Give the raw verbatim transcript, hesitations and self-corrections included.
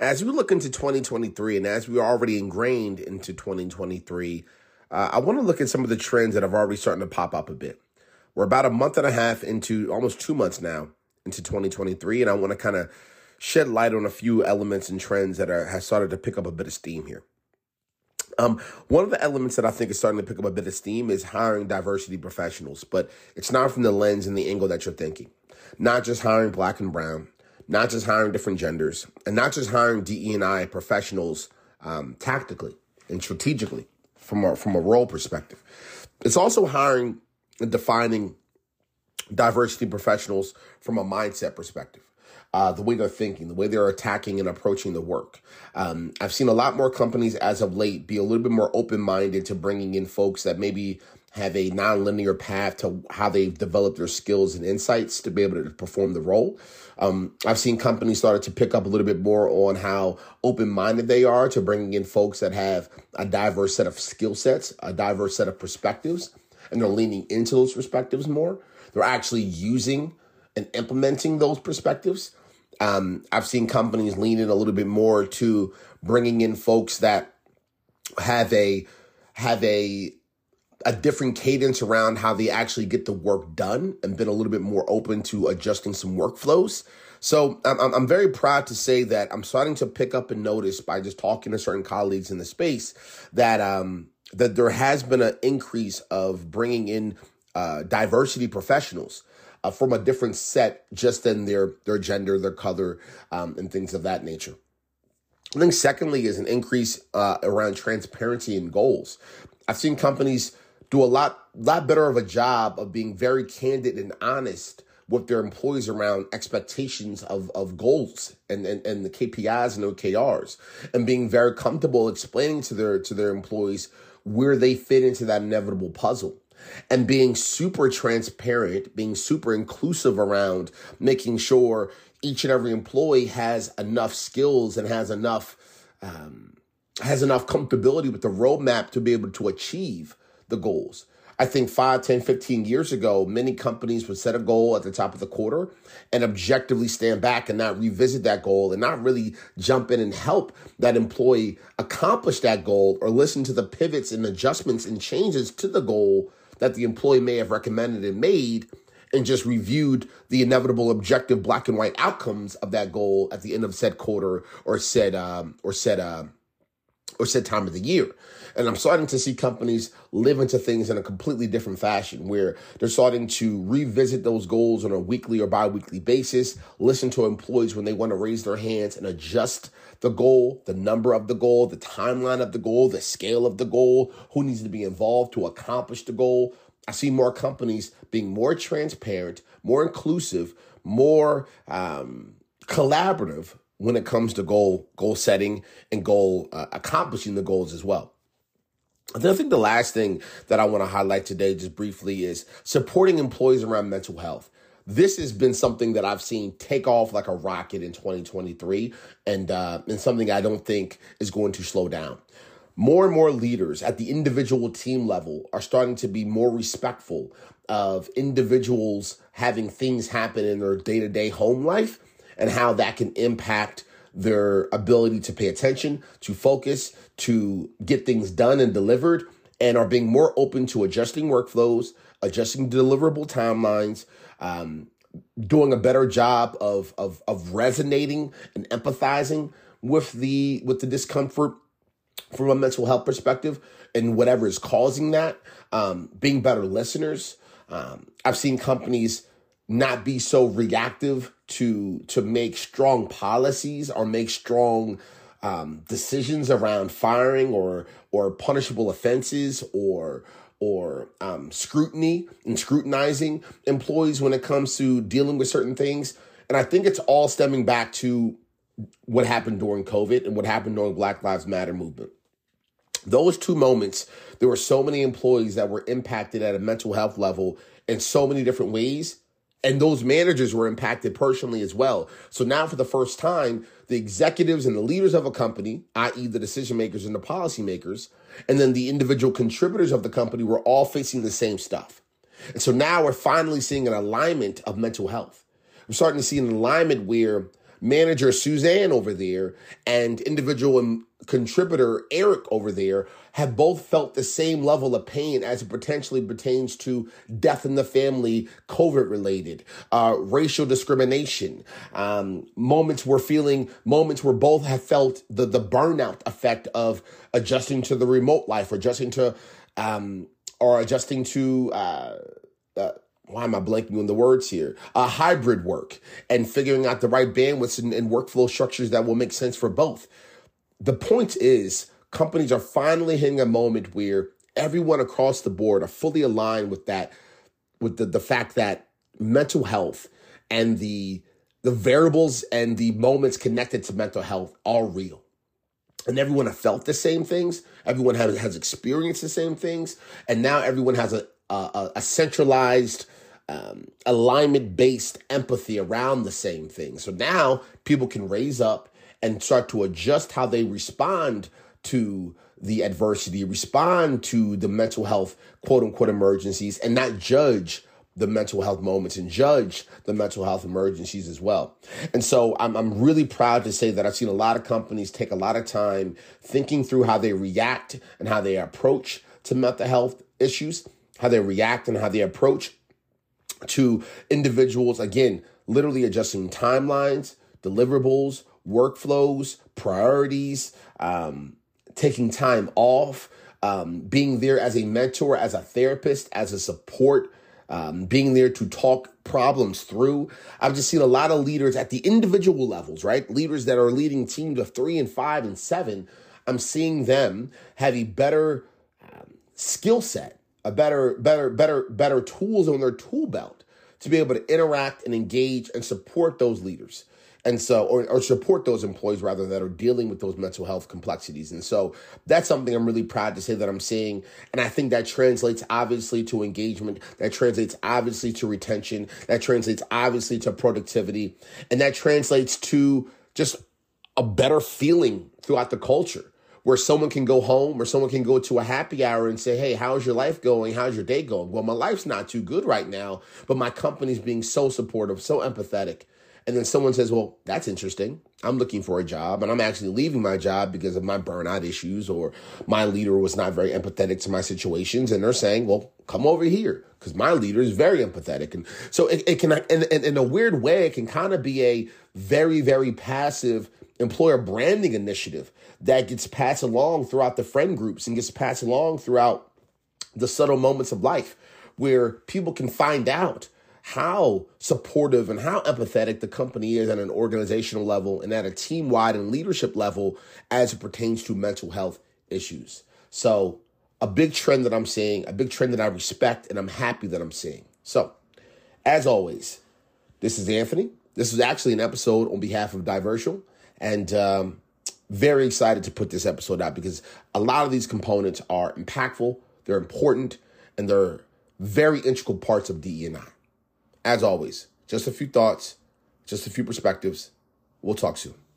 As we look into twenty twenty-three, and as we are already ingrained into twenty twenty-three, uh, I want to look at some of the trends that have already started to pop up a bit. We're about a month and a half into, almost two months now, into twenty twenty-three, and I want to kind of shed light on a few elements and trends that are, have started to pick up a bit of steam here. Um, one of the elements that I think is starting to pick up a bit of steam is hiring diversity professionals, but it's not from the lens and the angle that you're thinking. Not just hiring black and brown, not just hiring different genders, and not just hiring D E I professionals um, tactically and strategically from a, from a role perspective. It's also hiring and defining diversity professionals from a mindset perspective. Uh, the way they're thinking, the way they're attacking and approaching the work. Um, I've seen a lot more companies as of late be a little bit more open-minded to bringing in folks that maybe have a nonlinear path to how they've developed their skills and insights to be able to perform the role. Um, I've seen companies started to pick up a little bit more on how open-minded they are to bringing in folks that have a diverse set of skill sets, a diverse set of perspectives, and they're leaning into those perspectives more. They're actually using and implementing those perspectives. Um, I've seen companies lean in a little bit more to bringing in folks that have a have a a different cadence around how they actually get the work done, and been a little bit more open to adjusting some workflows. So I'm, I'm very proud to say that I'm starting to pick up and notice by just talking to certain colleagues in the space that um, that there has been an increase of bringing in uh, diversity professionals. Uh, from a different set, just in their their gender, their color, um, and things of that nature. I think secondly is an increase uh, around transparency and goals. I've seen companies do a lot lot better of a job of being very candid and honest with their employees around expectations of, of goals and, and, and the K P Is and O K Rs, and being very comfortable explaining to their to their employees where they fit into that inevitable puzzle. And being super transparent, being super inclusive around making sure each and every employee has enough skills and has enough um, has enough comfortability with the roadmap to be able to achieve the goals. I think five, ten, fifteen years ago, many companies would set a goal at the top of the quarter and objectively stand back and not revisit that goal and not really jump in and help that employee accomplish that goal or listen to the pivots and adjustments and changes to the goal that the employee may have recommended and made, and just reviewed the inevitable objective black and white outcomes of that goal at the end of said quarter or said um, or said uh, or said time of the year. And I'm starting to see companies live into things in a completely different fashion, where they're starting to revisit those goals on a weekly or biweekly basis, listen to employees when they want to raise their hands and adjust the goal, the number of the goal, the timeline of the goal, the scale of the goal, who needs to be involved to accomplish the goal. I see more companies being more transparent, more inclusive, more um, collaborative when it comes to goal goal setting and goal uh, accomplishing the goals as well. And then I think the last thing that I want to highlight today just briefly is supporting employees around mental health. This has been something that I've seen take off like a rocket in twenty twenty-three, and uh, and something I don't think is going to slow down. More and more leaders at the individual team level are starting to be more respectful of individuals having things happen in their day-to-day home life and how that can impact their ability to pay attention, to focus, to get things done and delivered, and are being more open to adjusting workflows, adjusting deliverable timelines, um, doing a better job of, of, of resonating and empathizing with the, with the discomfort from a mental health perspective and whatever is causing that, um, being better listeners. Um, I've seen companies not be so reactive to, to make strong policies or make strong um, decisions around firing or, or punishable offenses or, or um, scrutiny and scrutinizing employees when it comes to dealing with certain things. And I think it's all stemming back to what happened during COVID and what happened during Black Lives Matter movement. Those two moments, there were so many employees that were impacted at a mental health level in so many different ways. And those managers were impacted personally as well. So now for the first time, the executives and the leaders of a company, that is the decision makers and the policy makers, and then the individual contributors of the company were all facing the same stuff. And so now we're finally seeing an alignment of mental health. We're starting to see an alignment where manager Suzanne over there and individual and contributor Eric over there have both felt the same level of pain as it potentially pertains to death in the family, COVID-related, uh, racial discrimination, um, moments we're feeling, moments where both have felt the, the burnout effect of adjusting to the remote life, adjusting to, um, or adjusting to, uh, uh why am I blanking on the words here? Uh, hybrid work and figuring out the right bandwidths and, and workflow structures that will make sense for both. The point is, companies are finally hitting a moment where everyone across the board are fully aligned with that, with the, the fact that mental health and the the variables and the moments connected to mental health are real. And everyone has felt the same things. Everyone has, has experienced the same things. And now everyone has a, a, a centralized um, alignment-based empathy around the same thing. So now people can raise up and start to adjust how they respond to the adversity, respond to the mental health, quote unquote, emergencies, and not judge the mental health moments and judge the mental health emergencies as well. And so I'm, I'm really proud to say that I've seen a lot of companies take a lot of time thinking through how they react and how they approach to mental health issues, how they react and how they approach to individuals, again, literally adjusting timelines, deliverables, workflows, priorities, um, taking time off, um, being there as a mentor, as a therapist, as a support, um, being there to talk problems through. I've just seen a lot of leaders at the individual levels, right? Leaders that are leading teams of three and five and seven. I'm seeing them have a better um, skill set, a better, better, better, better tools on their tool belt to be able to interact and engage and support those leaders. And so, or, or support those employees rather that are dealing with those mental health complexities. And so that's something I'm really proud to say that I'm seeing. And I think that translates obviously to engagement, that translates obviously to retention, that translates obviously to productivity, and that translates to just a better feeling throughout the culture where someone can go home or someone can go to a happy hour and say, hey, how's your life going? How's your day going? Well, my life's not too good right now, but my company's being so supportive, so empathetic. And then someone says, well, that's interesting. I'm looking for a job and I'm actually leaving my job because of my burnout issues or my leader was not very empathetic to my situations. And they're saying, well, come over here because my leader is very empathetic. And so it, it can, in, in, in a weird way, it can kind of be a very, very passive employer branding initiative that gets passed along throughout the friend groups and gets passed along throughout the subtle moments of life where people can find out how supportive and how empathetic the company is at an organizational level and at a team-wide and leadership level as it pertains to mental health issues. So a big trend that I'm seeing, a big trend that I respect and I'm happy that I'm seeing. So as always, this is Anthony. This is actually an episode on behalf of Diversial, and um, very excited to put this episode out because a lot of these components are impactful, they're important, and they're very integral parts of D E I. As always, just a few thoughts, just a few perspectives. We'll talk soon.